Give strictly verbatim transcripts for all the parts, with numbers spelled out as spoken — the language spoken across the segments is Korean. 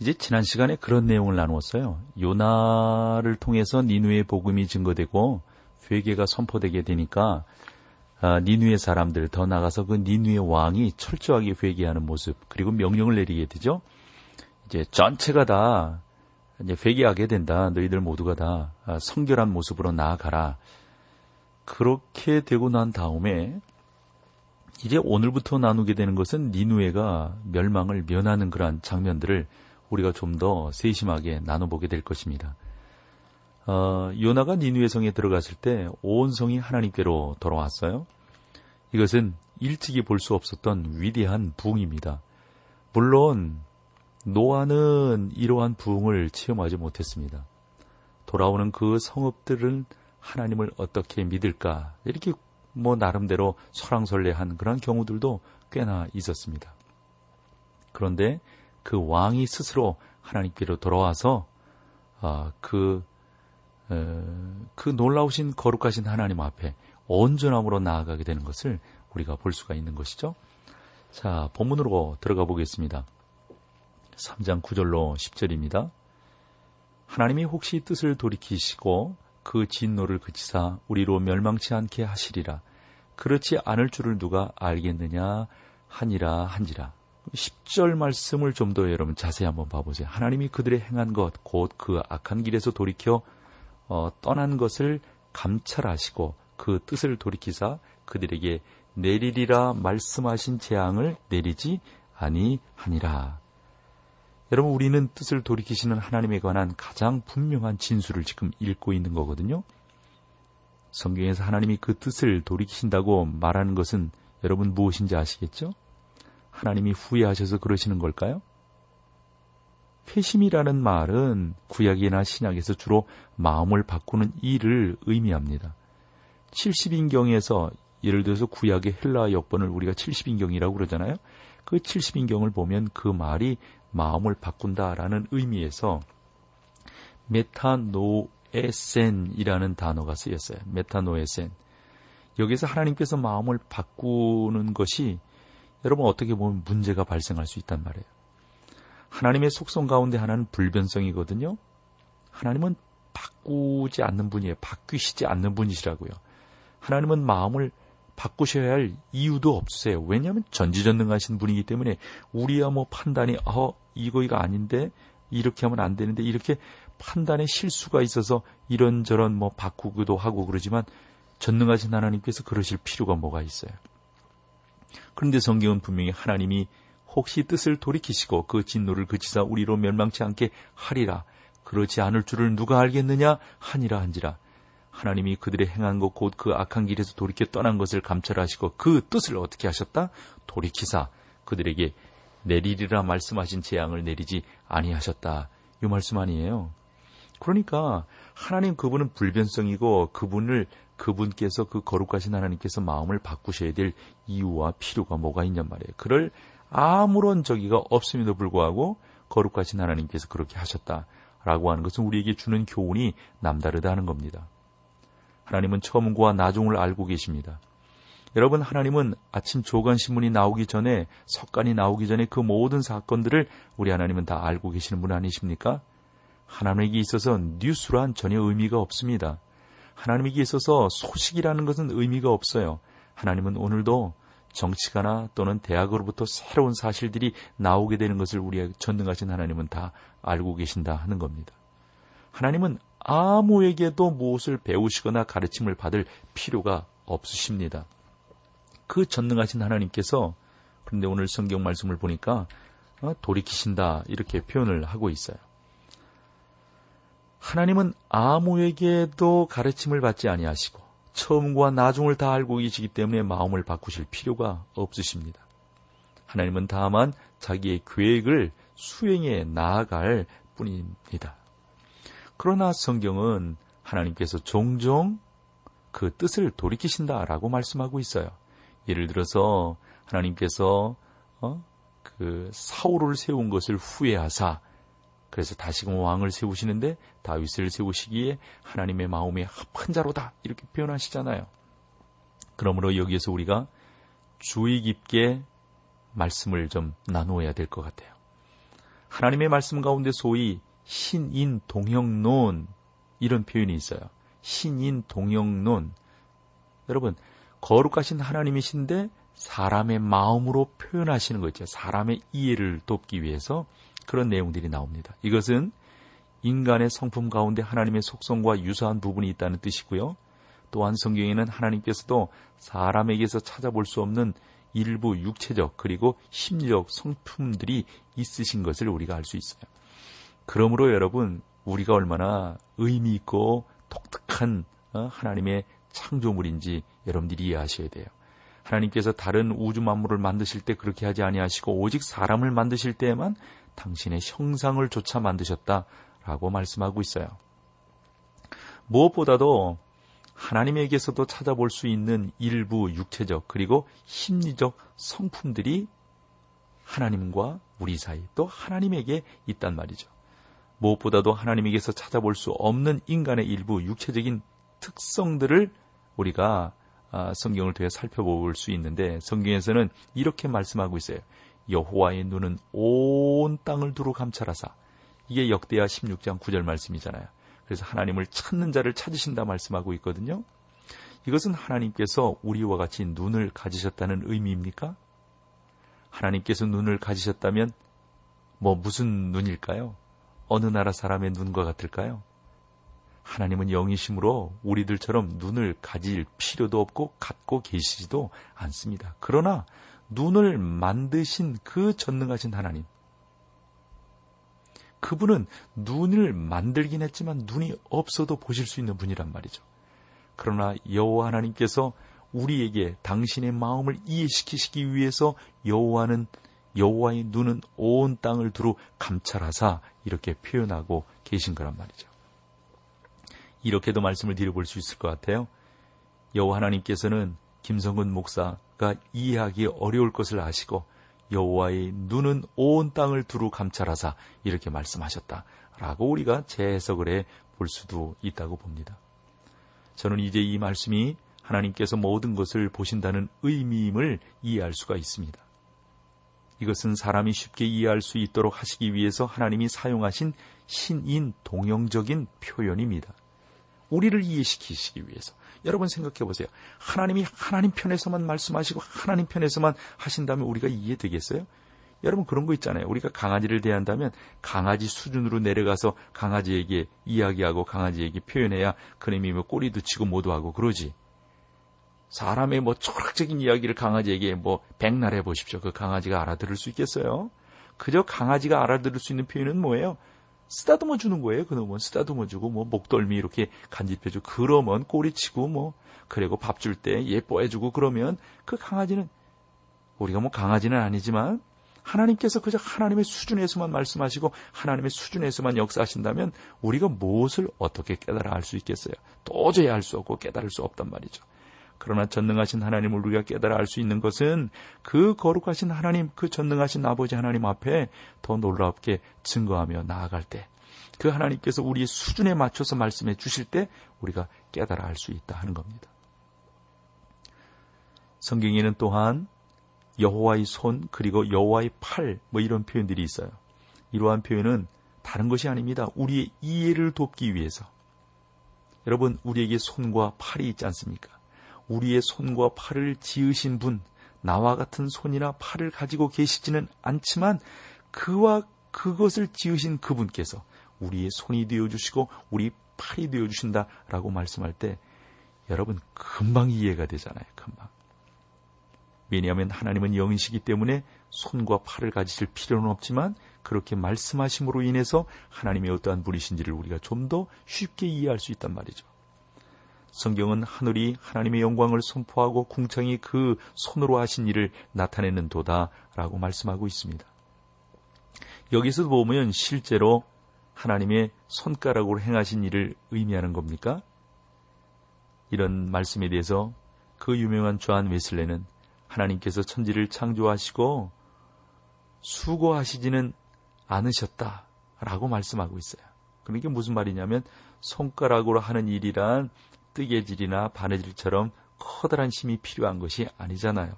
이제 지난 시간에 그런 내용을 나누었어요. 요나를 통해서 니누의 복음이 증거되고 회개가 선포되게 되니까 아, 니누의 사람들, 더 나아가서 그 니누의 왕이 철저하게 회개하는 모습, 그리고 명령을 내리게 되죠. 이제 전체가 다 이제 회개하게 된다. 너희들 모두가 다 성결한 모습으로 나아가라. 그렇게 되고 난 다음에 이제 오늘부터 나누게 되는 것은 니누에가 멸망을 면하는 그러한 장면들을 우리가 좀 더 세심하게 나눠보게 될 것입니다. 어, 요나가 니누의 성에 들어갔을 때 온 성이 하나님께로 돌아왔어요. 이것은 일찍이 볼 수 없었던 위대한 부흥입니다. 물론 노아는 이러한 부흥을 체험하지 못했습니다. 돌아오는 그 성읍들은 하나님을 어떻게 믿을까, 이렇게 뭐 나름대로 설왕설래한 그런 경우들도 꽤나 있었습니다. 그런데 그 왕이 스스로 하나님께로 돌아와서 아, 그, 에, 그 놀라우신 거룩하신 하나님 앞에 온전함으로 나아가게 되는 것을 우리가 볼 수가 있는 것이죠. 자, 본문으로 들어가 보겠습니다. 삼 장 구 절로 십 절입니다. 하나님이 혹시 뜻을 돌이키시고 그 진노를 그치사 우리로 멸망치 않게 하시리라. 그렇지 않을 줄을 누가 알겠느냐 하니라 한지라. 십 절 말씀을 좀 더 여러분 자세히 한번 봐보세요. 하나님이 그들의 행한 것, 곧 그 악한 길에서 돌이켜 어, 떠난 것을 감찰하시고 그 뜻을 돌이키사 그들에게 내리리라 말씀하신 재앙을 내리지 아니하니라. 여러분, 우리는 뜻을 돌이키시는 하나님에 관한 가장 분명한 진술을 지금 읽고 있는 거거든요. 성경에서 하나님이 그 뜻을 돌이키신다고 말하는 것은 여러분 무엇인지 아시겠죠? 하나님이 후회하셔서 그러시는 걸까요? 회심이라는 말은 구약이나 신약에서 주로 마음을 바꾸는 일을 의미합니다. 칠십 인경에서 예를 들어서 구약의 헬라 역번을 우리가 칠십 인경이라고 그러잖아요. 그 칠십 인경을 보면 그 말이 마음을 바꾼다라는 의미에서 메타노에센이라는 단어가 쓰였어요. 메타노에센. 여기서 하나님께서 마음을 바꾸는 것이 여러분 어떻게 보면 문제가 발생할 수 있단 말이에요. 하나님의 속성 가운데 하나는 불변성이거든요. 하나님은 바꾸지 않는 분이에요. 바뀌시지 않는 분이시라고요. 하나님은 마음을 바꾸셔야 할 이유도 없으세요. 왜냐하면 전지전능하신 분이기 때문에 우리야 뭐 판단이 어 이거 이거 아닌데 이렇게 하면 안 되는데 이렇게 판단에 실수가 있어서 이런저런 뭐 바꾸기도 하고 그러지만 전능하신 하나님께서 그러실 필요가 뭐가 있어요. 그런데 성경은 분명히 하나님이 혹시 뜻을 돌이키시고 그 진노를 그치사 우리로 멸망치 않게 하리라. 그렇지 않을 줄을 누가 알겠느냐 하니라 한지라. 하나님이 그들의 행한 것 곧 그 악한 길에서 돌이켜 떠난 것을 감찰하시고 그 뜻을 어떻게 하셨다? 돌이키사 그들에게 내리리라 말씀하신 재앙을 내리지 아니하셨다. 이 말씀 아니에요. 그러니까 하나님 그분은 불변성이고 그분을 그분께서 그 거룩하신 하나님께서 마음을 바꾸셔야 될 이유와 필요가 뭐가 있냔 말이에요. 그럴 아무런 적의가 없음에도 불구하고 거룩하신 하나님께서 그렇게 하셨다라고 하는 것은 우리에게 주는 교훈이 남다르다는 겁니다. 하나님은 처음과 나중을 알고 계십니다. 여러분, 하나님은 아침 조간신문이 나오기 전에, 석간이 나오기 전에 그 모든 사건들을 우리 하나님은 다 알고 계시는 분 아니십니까? 하나님에게 있어서 뉴스란 전혀 의미가 없습니다. 하나님에게 있어서 소식이라는 것은 의미가 없어요. 하나님은 오늘도 정치가나 또는 대학으로부터 새로운 사실들이 나오게 되는 것을 우리 전능하신 하나님은 다 알고 계신다 하는 겁니다. 하나님은 아무에게도 무엇을 배우시거나 가르침을 받을 필요가 없으십니다. 그 전능하신 하나님께서, 그런데 오늘 성경 말씀을 보니까 돌이키신다 이렇게 표현을 하고 있어요. 하나님은 아무에게도 가르침을 받지 아니하시고 처음과 나중을 다 알고 계시기 때문에 마음을 바꾸실 필요가 없으십니다. 하나님은 다만 자기의 계획을 수행해 나아갈 뿐입니다. 그러나 성경은 하나님께서 종종 그 뜻을 돌이키신다라고 말씀하고 있어요. 예를 들어서 하나님께서 어? 그 사울을 세운 것을 후회하사 그래서 다시금 왕을 세우시는데 다윗을 세우시기에 하나님의 마음에 합한 자로다 이렇게 표현하시잖아요. 그러므로 여기에서 우리가 주의 깊게 말씀을 좀 나누어야 될 것 같아요. 하나님의 말씀 가운데 소위 신인 동형론 이런 표현이 있어요. 신인 동형론. 여러분, 거룩하신 하나님이신데 사람의 마음으로 표현하시는 거 있죠. 사람의 이해를 돕기 위해서 그런 내용들이 나옵니다. 이것은 인간의 성품 가운데 하나님의 속성과 유사한 부분이 있다는 뜻이고요. 또한 성경에는 하나님께서도 사람에게서 찾아볼 수 없는 일부 육체적 그리고 심리적 성품들이 있으신 것을 우리가 알 수 있어요. 그러므로 여러분, 우리가 얼마나 의미 있고 독특한 하나님의 창조물인지 여러분들이 이해하셔야 돼요. 하나님께서 다른 우주 만물을 만드실 때 그렇게 하지 아니하시고 오직 사람을 만드실 때에만 당신의 형상을 조차 만드셨다라고 말씀하고 있어요. 무엇보다도 하나님에게서도 찾아볼 수 있는 일부 육체적 그리고 심리적 성품들이 하나님과 우리 사이 또 하나님에게 있단 말이죠. 무엇보다도 하나님에게서 찾아볼 수 없는 인간의 일부 육체적인 특성들을 우리가 성경을 통해 살펴볼 수 있는데 성경에서는 이렇게 말씀하고 있어요. 여호와의 눈은 온 땅을 두루 감찰하사. 이게 역대하 십육 장 구 절 말씀이잖아요. 그래서 하나님을 찾는 자를 찾으신다 말씀하고 있거든요. 이것은 하나님께서 우리와 같이 눈을 가지셨다는 의미입니까? 하나님께서 눈을 가지셨다면 뭐 무슨 눈일까요? 어느 나라 사람의 눈과 같을까요? 하나님은 영이심으로 우리들처럼 눈을 가질 필요도 없고 갖고 계시지도 않습니다. 그러나 눈을 만드신 그 전능하신 하나님, 그분은 눈을 만들긴 했지만 눈이 없어도 보실 수 있는 분이란 말이죠. 그러나 여호와 하나님께서 우리에게 당신의 마음을 이해시키시기 위해서 여호와는 여호와의 눈은 온 땅을 두루 감찰하사 이렇게 표현하고 계신 거란 말이죠. 이렇게도 말씀을 드려볼 수 있을 것 같아요. 여호와 하나님께서는 김성근 목사가 이해하기 어려울 것을 아시고 여호와의 눈은 온 땅을 두루 감찰하사 이렇게 말씀하셨다라고 우리가 재해석을 해 볼 수도 있다고 봅니다. 저는 이제 이 말씀이 하나님께서 모든 것을 보신다는 의미임을 이해할 수가 있습니다. 이것은 사람이 쉽게 이해할 수 있도록 하시기 위해서 하나님이 사용하신 신인 동형적인 표현입니다. 우리를 이해시키시기 위해서. 여러분 생각해 보세요. 하나님이 하나님 편에서만 말씀하시고 하나님 편에서만 하신다면 우리가 이해되겠어요? 여러분 그런 거 있잖아요. 우리가 강아지를 대한다면 강아지 수준으로 내려가서 강아지에게 이야기하고 강아지에게 표현해야 그놈이 뭐 꼬리도 치고 뭐도 하고 그러지. 사람의 뭐 철학적인 이야기를 강아지에게 뭐 백날해 보십시오. 그 강아지가 알아들을 수 있겠어요? 그저 강아지가 알아들을 수 있는 표현은 뭐예요? 쓰다듬어 주는 거예요. 그놈은 쓰다듬어 주고 뭐 목덜미 이렇게 간지펴 주고 그러면 꼬리치고 뭐 그리고 밥 줄 때 예뻐해 주고 그러면 그 강아지는 우리가 뭐 강아지는 아니지만 하나님께서 그저 하나님의 수준에서만 말씀하시고 하나님의 수준에서만 역사하신다면 우리가 무엇을 어떻게 깨달아 알 수 있겠어요? 도저히 알 수 없고 깨달을 수 없단 말이죠. 그러나 전능하신 하나님을 우리가 깨달아 알 수 있는 것은 그 거룩하신 하나님, 그 전능하신 아버지 하나님 앞에 더 놀랍게 증거하며 나아갈 때 그 하나님께서 우리의 수준에 맞춰서 말씀해 주실 때 우리가 깨달아 알 수 있다 하는 겁니다. 성경에는 또한 여호와의 손 그리고 여호와의 팔 뭐 이런 표현들이 있어요. 이러한 표현은 다른 것이 아닙니다. 우리의 이해를 돕기 위해서. 여러분, 우리에게 손과 팔이 있지 않습니까? 우리의 손과 팔을 지으신 분, 나와 같은 손이나 팔을 가지고 계시지는 않지만 그와 그것을 지으신 그분께서 우리의 손이 되어주시고 우리 팔이 되어주신다라고 말씀할 때 여러분 금방 이해가 되잖아요. 금방. 왜냐하면 하나님은 영이시기 때문에 손과 팔을 가지실 필요는 없지만 그렇게 말씀하심으로 인해서 하나님의 어떠한 분이신지를 우리가 좀 더 쉽게 이해할 수 있단 말이죠. 성경은 하늘이 하나님의 영광을 선포하고 궁창이 그 손으로 하신 일을 나타내는 도다라고 말씀하고 있습니다. 여기서 보면 실제로 하나님의 손가락으로 행하신 일을 의미하는 겁니까? 이런 말씀에 대해서 그 유명한 존 웨슬레는 하나님께서 천지를 창조하시고 수고하시지는 않으셨다라고 말씀하고 있어요. 그러니까 무슨 말이냐면 손가락으로 하는 일이란 뜨개질이나 바느질처럼 커다란 힘이 필요한 것이 아니잖아요.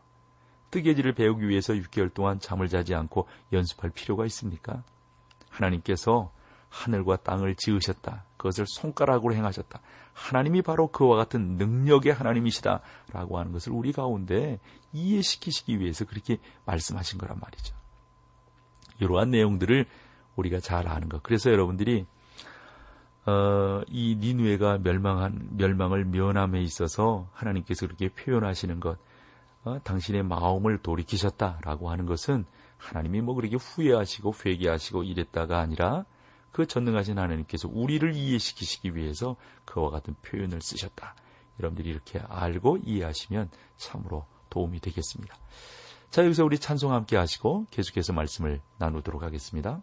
뜨개질을 배우기 위해서 육 개월 동안 잠을 자지 않고 연습할 필요가 있습니까? 하나님께서 하늘과 땅을 지으셨다. 그것을 손가락으로 행하셨다. 하나님이 바로 그와 같은 능력의 하나님이시다 라고 하는 것을 우리 가운데 이해시키시기 위해서 그렇게 말씀하신 거란 말이죠. 이러한 내용들을 우리가 잘 아는 것. 그래서 여러분들이 어, 이 니누에가 멸망한, 멸망을 면함에 있어서 하나님께서 그렇게 표현하시는 것, 어, 당신의 마음을 돌이키셨다라고 하는 것은 하나님이 뭐 그렇게 후회하시고 회개하시고 이랬다가 아니라 그 전능하신 하나님께서 우리를 이해시키시기 위해서 그와 같은 표현을 쓰셨다. 여러분들이 이렇게 알고 이해하시면 참으로 도움이 되겠습니다. 자, 여기서 우리 찬송 함께 하시고 계속해서 말씀을 나누도록 하겠습니다.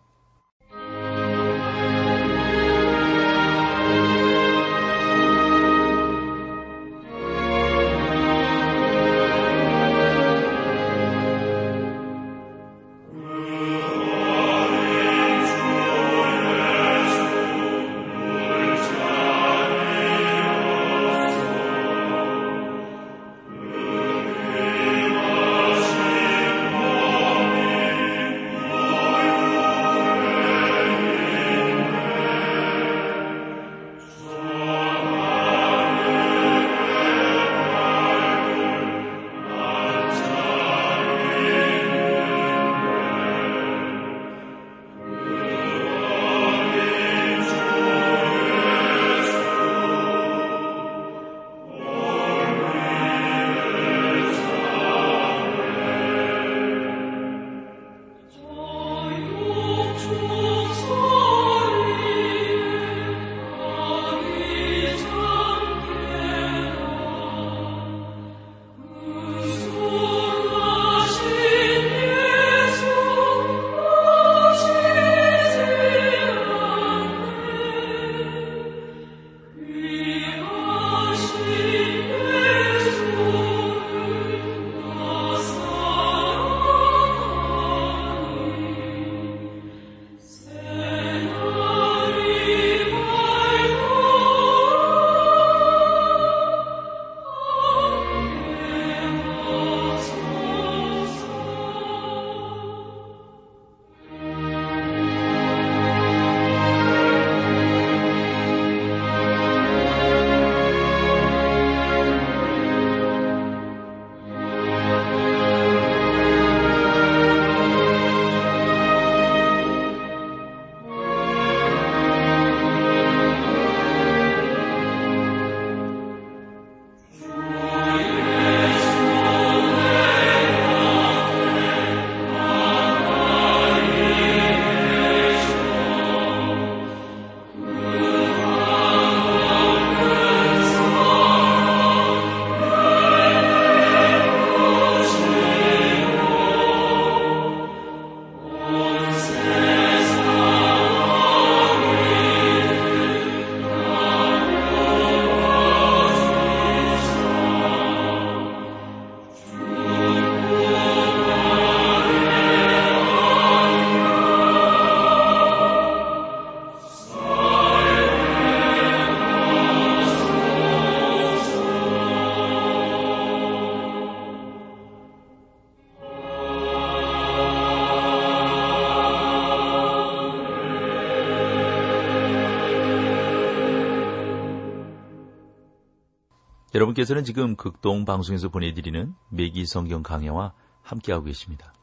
여러분께서는 지금 극동방송에서 보내드리는 매기성경 강해와 함께하고 계십니다.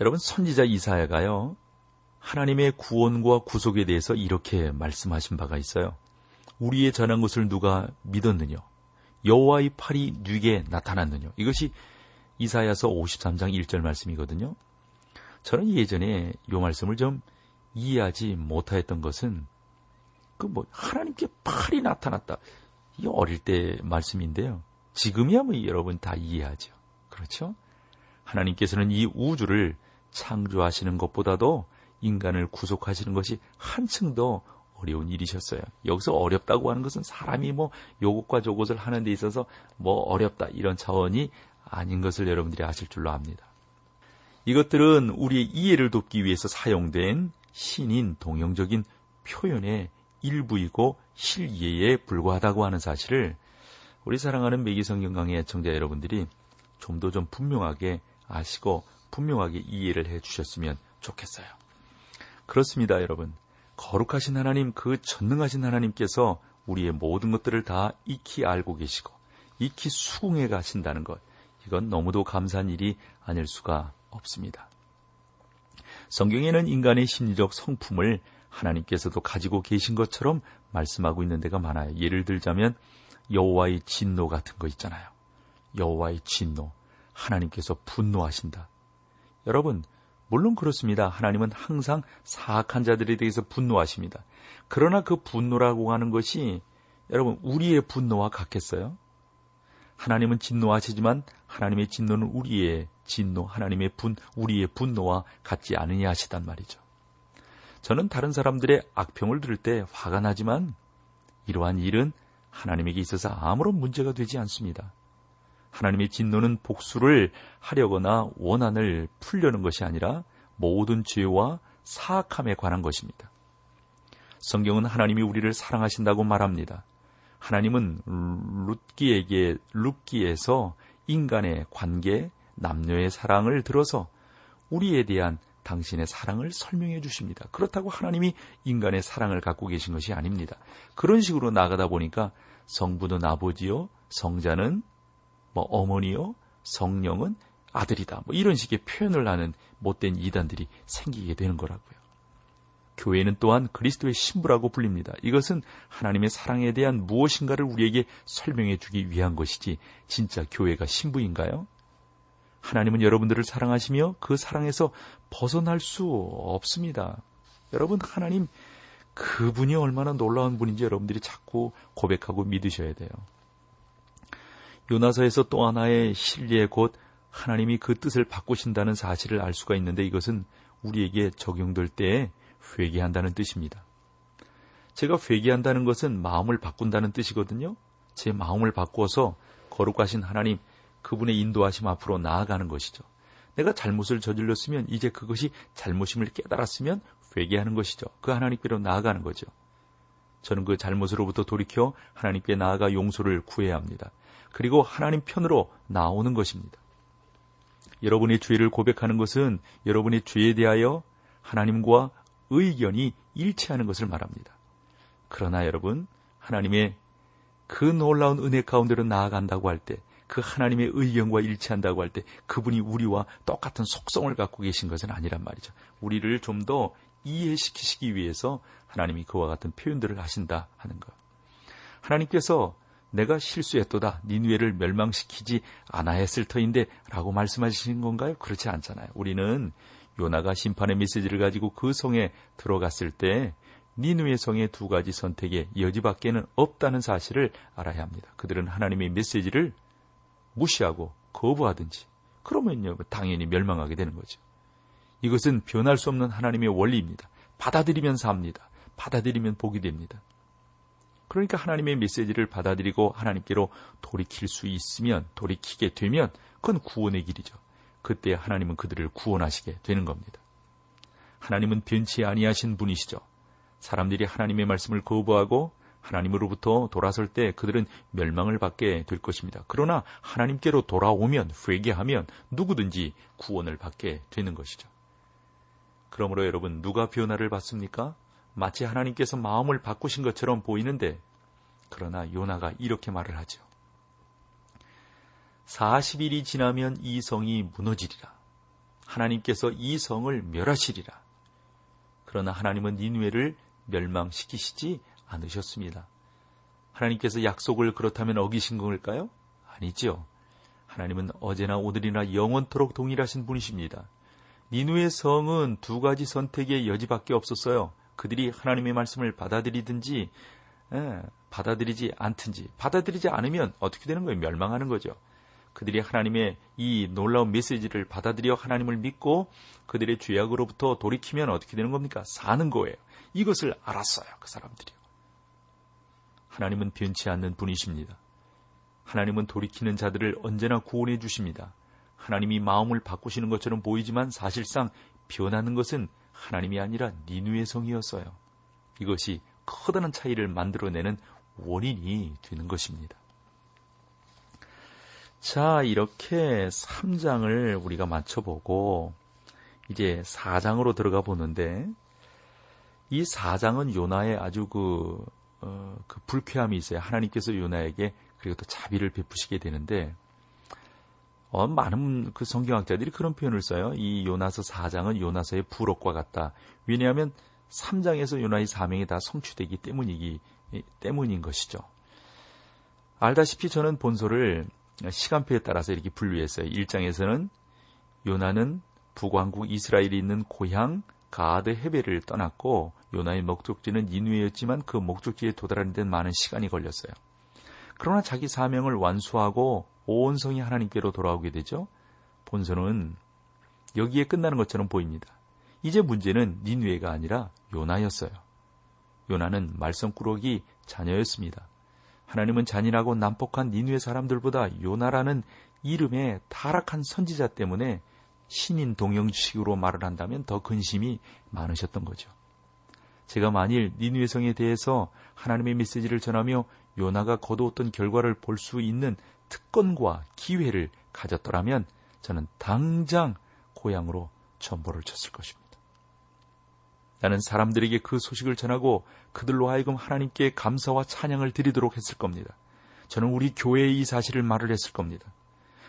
여러분, 선지자 이사야가요, 하나님의 구원과 구속에 대해서 이렇게 말씀하신 바가 있어요. 우리의 전한 것을 누가 믿었느냐? 여호와의 팔이 누게 나타났느냐? 이것이 이사야서 오십삼 장 일 절 말씀이거든요. 저는 예전에 이 말씀을 좀 이해하지 못하였던 것은 그 뭐 하나님께 팔이 나타났다. 이 어릴 때 말씀인데요. 지금이야 뭐 여러분 다 이해하죠. 그렇죠? 하나님께서는 이 우주를 창조하시는 것보다도 인간을 구속하시는 것이 한층 더 어려운 일이셨어요. 여기서 어렵다고 하는 것은 사람이 뭐 요것과 저것을 하는 데 있어서 뭐 어렵다 이런 차원이 아닌 것을 여러분들이 아실 줄로 압니다. 이것들은 우리의 이해를 돕기 위해서 사용된 신인 동형적인 표현의 일부이고 실예에 불과하다고 하는 사실을 우리 사랑하는 매기성경강의 애청자 여러분들이 좀 더 좀 분명하게 아시고 분명하게 이해를 해주셨으면 좋겠어요. 그렇습니다, 여러분. 거룩하신 하나님, 그 전능하신 하나님께서 우리의 모든 것들을 다 익히 알고 계시고 익히 수긍해 가신다는 것, 이건 너무도 감사한 일이 아닐 수가 없습니다. 성경에는 인간의 심리적 성품을 하나님께서도 가지고 계신 것처럼 말씀하고 있는 데가 많아요. 예를 들자면 여호와의 진노 같은 거 있잖아요. 여호와의 진노, 하나님께서 분노하신다. 여러분, 물론 그렇습니다. 하나님은 항상 사악한 자들에 대해서 분노하십니다. 그러나 그 분노라고 하는 것이 여러분 우리의 분노와 같겠어요? 하나님은 진노하시지만 하나님의 진노는 우리의 진노, 하나님의 분, 우리의 분노와 같지 않으냐 하시단 말이죠. 저는 다른 사람들의 악평을 들을 때 화가 나지만 이러한 일은 하나님에게 있어서 아무런 문제가 되지 않습니다. 하나님의 진노는 복수를 하려거나 원한을 풀려는 것이 아니라 모든 죄와 사악함에 관한 것입니다. 성경은 하나님이 우리를 사랑하신다고 말합니다. 하나님은 룻기에게, 룻기에서 인간의 관계, 남녀의 사랑을 들어서 우리에 대한 당신의 사랑을 설명해 주십니다. 그렇다고 하나님이 인간의 사랑을 갖고 계신 것이 아닙니다. 그런 식으로 나가다 보니까 성부는 아버지요, 성자는 뭐 어머니요, 성령은 아들이다, 뭐 이런 식의 표현을 하는 못된 이단들이 생기게 되는 거라고요. 교회는 또한 그리스도의 신부라고 불립니다. 이것은 하나님의 사랑에 대한 무엇인가를 우리에게 설명해 주기 위한 것이지 진짜 교회가 신부인가요? 하나님은 여러분들을 사랑하시며 그 사랑에서 벗어날 수 없습니다. 여러분, 하나님 그분이 얼마나 놀라운 분인지 여러분들이 자꾸 고백하고 믿으셔야 돼요. 요나서에서 또 하나의 신뢰, 곧 하나님이 그 뜻을 바꾸신다는 사실을 알 수가 있는데 이것은 우리에게 적용될 때에 회개한다는 뜻입니다. 제가 회개한다는 것은 마음을 바꾼다는 뜻이거든요. 제 마음을 바꾸어서 거룩하신 하나님, 그분의 인도하심 앞으로 나아가는 것이죠. 내가 잘못을 저질렀으면 이제 그것이 잘못임을 깨달았으면 회개하는 것이죠. 그 하나님께로 나아가는 거죠. 저는 그 잘못으로부터 돌이켜 하나님께 나아가 용서를 구해야 합니다. 그리고 하나님 편으로 나오는 것입니다. 여러분의 죄를 고백하는 것은 여러분의 죄에 대하여 하나님과 의견이 일치하는 것을 말합니다. 그러나 여러분, 하나님의 그 놀라운 은혜 가운데로 나아간다고 할 때, 그 하나님의 의견과 일치한다고 할 때 그분이 우리와 똑같은 속성을 갖고 계신 것은 아니란 말이죠. 우리를 좀 더 이해시키시기 위해서 하나님이 그와 같은 표현들을 하신다 하는 것. 하나님께서 내가 실수했도다, 니느웨를 멸망시키지 않아야 했을 터인데 라고 말씀하시는 건가요? 그렇지 않잖아요. 우리는 요나가 심판의 메시지를 가지고 그 성에 들어갔을 때 니느웨 성의 두 가지 선택의 여지밖에는 없다는 사실을 알아야 합니다. 그들은 하나님의 메시지를 무시하고 거부하든지, 그러면요 당연히 멸망하게 되는 거죠. 이것은 변할 수 없는 하나님의 원리입니다. 받아들이면 삽니다. 받아들이면 복이 됩니다. 그러니까 하나님의 메시지를 받아들이고 하나님께로 돌이킬 수 있으면, 돌이키게 되면 그건 구원의 길이죠. 그때 하나님은 그들을 구원하시게 되는 겁니다. 하나님은 변치 아니하신 분이시죠. 사람들이 하나님의 말씀을 거부하고 하나님으로부터 돌아설 때 그들은 멸망을 받게 될 것입니다. 그러나 하나님께로 돌아오면, 회개하면 누구든지 구원을 받게 되는 것이죠. 그러므로 여러분, 누가 변화를 받습니까? 마치 하나님께서 마음을 바꾸신 것처럼 보이는데, 그러나 요나가 이렇게 말을 하죠. 사십 일이 지나면 이 성이 무너지리라. 하나님께서 이 성을 멸하시리라. 그러나 하나님은 니느웨를 멸망시키시지 않으셨습니다. 하나님께서 약속을 그렇다면 어기신 걸까요? 아니죠. 하나님은 어제나 오늘이나 영원토록 동일하신 분이십니다. 니느웨 성은 두 가지 선택의 여지밖에 없었어요. 그들이 하나님의 말씀을 받아들이든지 에, 받아들이지 않든지, 받아들이지 않으면 어떻게 되는 거예요? 멸망하는 거죠. 그들이 하나님의 이 놀라운 메시지를 받아들여 하나님을 믿고 그들의 죄악으로부터 돌이키면 어떻게 되는 겁니까? 사는 거예요. 이것을 알았어요, 그 사람들이. 하나님은 변치 않는 분이십니다. 하나님은 돌이키는 자들을 언제나 구원해 주십니다. 하나님이 마음을 바꾸시는 것처럼 보이지만 사실상 변하는 것은 하나님이 아니라 니누의 성이었어요. 이것이 커다란 차이를 만들어내는 원인이 되는 것입니다. 자, 이렇게 삼 장을 우리가 마쳐보고 이제 사 장으로 들어가 보는데, 이 사 장은 요나의 아주 그, 어, 그 불쾌함이 있어요. 하나님께서 요나에게 그리고 또 자비를 베푸시게 되는데, 어, 많은 그 성경학자들이 그런 표현을 써요. 이 요나서 사 장은 요나서의 부록과 같다. 왜냐하면 삼 장에서 요나의 사명이 다 성취되기 때문이기, 때문인 것이죠. 알다시피 저는 본서를 시간표에 따라서 이렇게 분류했어요. 일 장에서는 요나는 북왕국 이스라엘이 있는 고향 가드 헤벨을 떠났고, 요나의 목적지는 니누에였지만 그 목적지에 도달하는 데는 많은 시간이 걸렸어요. 그러나 자기 사명을 완수하고 온 성이 하나님께로 돌아오게 되죠. 본서는 여기에 끝나는 것처럼 보입니다. 이제 문제는 니누에가 아니라 요나였어요. 요나는 말썽꾸러기 자녀였습니다. 하나님은 잔인하고 난폭한 니누의 사람들보다 요나라는 이름의 타락한 선지자 때문에 신인 동영식으로 말을 한다면 더 근심이 많으셨던 거죠. 제가 만일 니누의 성에 대해서 하나님의 메시지를 전하며 요나가 거두었던 결과를 볼 수 있는 특권과 기회를 가졌더라면 저는 당장 고향으로 전보를 쳤을 것입니다. 나는 사람들에게 그 소식을 전하고 그들로 하여금 하나님께 감사와 찬양을 드리도록 했을 겁니다. 저는 우리 교회에 이 사실을 말을 했을 겁니다.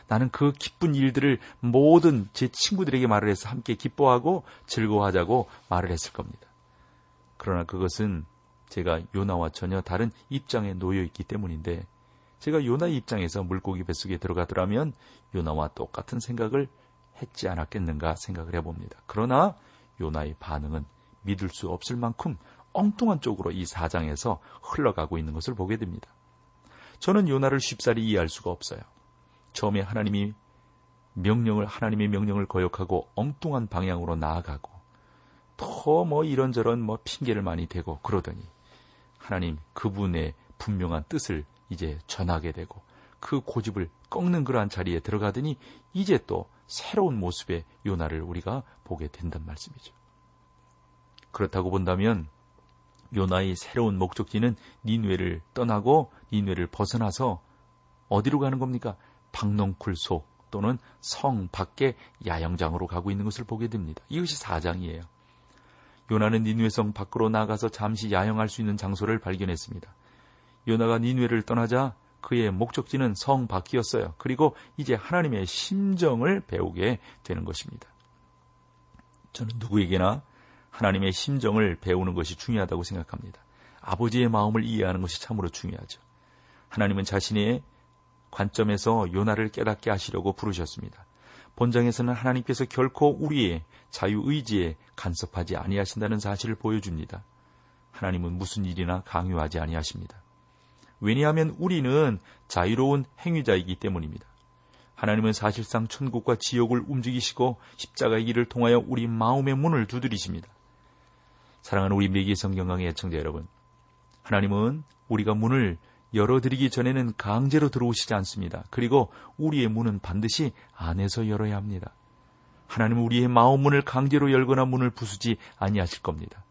나는 그 기쁜 일들을 모든 제 친구들에게 말을 해서 함께 기뻐하고 즐거워하자고 말을 했을 겁니다. 그러나 그것은 제가 요나와 전혀 다른 입장에 놓여있기 때문인데, 제가 요나의 입장에서 물고기 뱃속에 들어가더라면 요나와 똑같은 생각을 했지 않았겠는가 생각을 해봅니다. 그러나 요나의 반응은 믿을 수 없을 만큼 엉뚱한 쪽으로 이 사장에서 흘러가고 있는 것을 보게 됩니다. 저는 요나를 쉽사리 이해할 수가 없어요. 처음에 하나님이 명령을, 하나님의 명령을 거역하고 엉뚱한 방향으로 나아가고, 더 뭐 이런저런 뭐 핑계를 많이 대고 그러더니, 하나님 그분의 분명한 뜻을 이제 전하게 되고, 그 고집을 꺾는 그러한 자리에 들어가더니, 이제 또 새로운 모습의 요나를 우리가 보게 된단 말씀이죠. 그렇다고 본다면 요나의 새로운 목적지는 니누에를 떠나고 니누에를 벗어나서 어디로 가는 겁니까? 박넝쿨 속 또는 성 밖의 야영장으로 가고 있는 것을 보게 됩니다. 이것이 사 장이에요. 요나는 니누에 성 밖으로 나가서 잠시 야영할 수 있는 장소를 발견했습니다. 요나가 니누에를 떠나자 그의 목적지는 성 밖이었어요. 그리고 이제 하나님의 심정을 배우게 되는 것입니다. 저는 누구에게나 하나님의 심정을 배우는 것이 중요하다고 생각합니다. 아버지의 마음을 이해하는 것이 참으로 중요하죠. 하나님은 자신의 관점에서 요나를 깨닫게 하시려고 부르셨습니다. 본장에서는 하나님께서 결코 우리의 자유의지에 간섭하지 아니하신다는 사실을 보여줍니다. 하나님은 무슨 일이나 강요하지 아니하십니다. 왜냐하면 우리는 자유로운 행위자이기 때문입니다. 하나님은 사실상 천국과 지옥을 움직이시고 십자가의 길을 통하여 우리 마음의 문을 두드리십니다. 사랑하는 우리 매기성경강회 애청자 여러분, 하나님은 우리가 문을 열어드리기 전에는 강제로 들어오시지 않습니다. 그리고 우리의 문은 반드시 안에서 열어야 합니다. 하나님은 우리의 마음 문을 강제로 열거나 문을 부수지 아니하실 겁니다.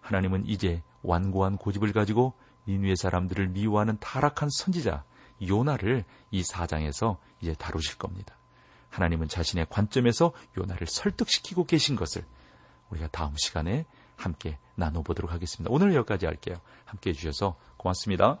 하나님은 이제 완고한 고집을 가지고 니누의 사람들을 미워하는 타락한 선지자 요나를 이 사장에서 이제 다루실 겁니다. 하나님은 자신의 관점에서 요나를 설득시키고 계신 것을 우리가 다음 시간에 함께 나눠보도록 하겠습니다. 오늘 여기까지 할게요. 함께해 주셔서 고맙습니다.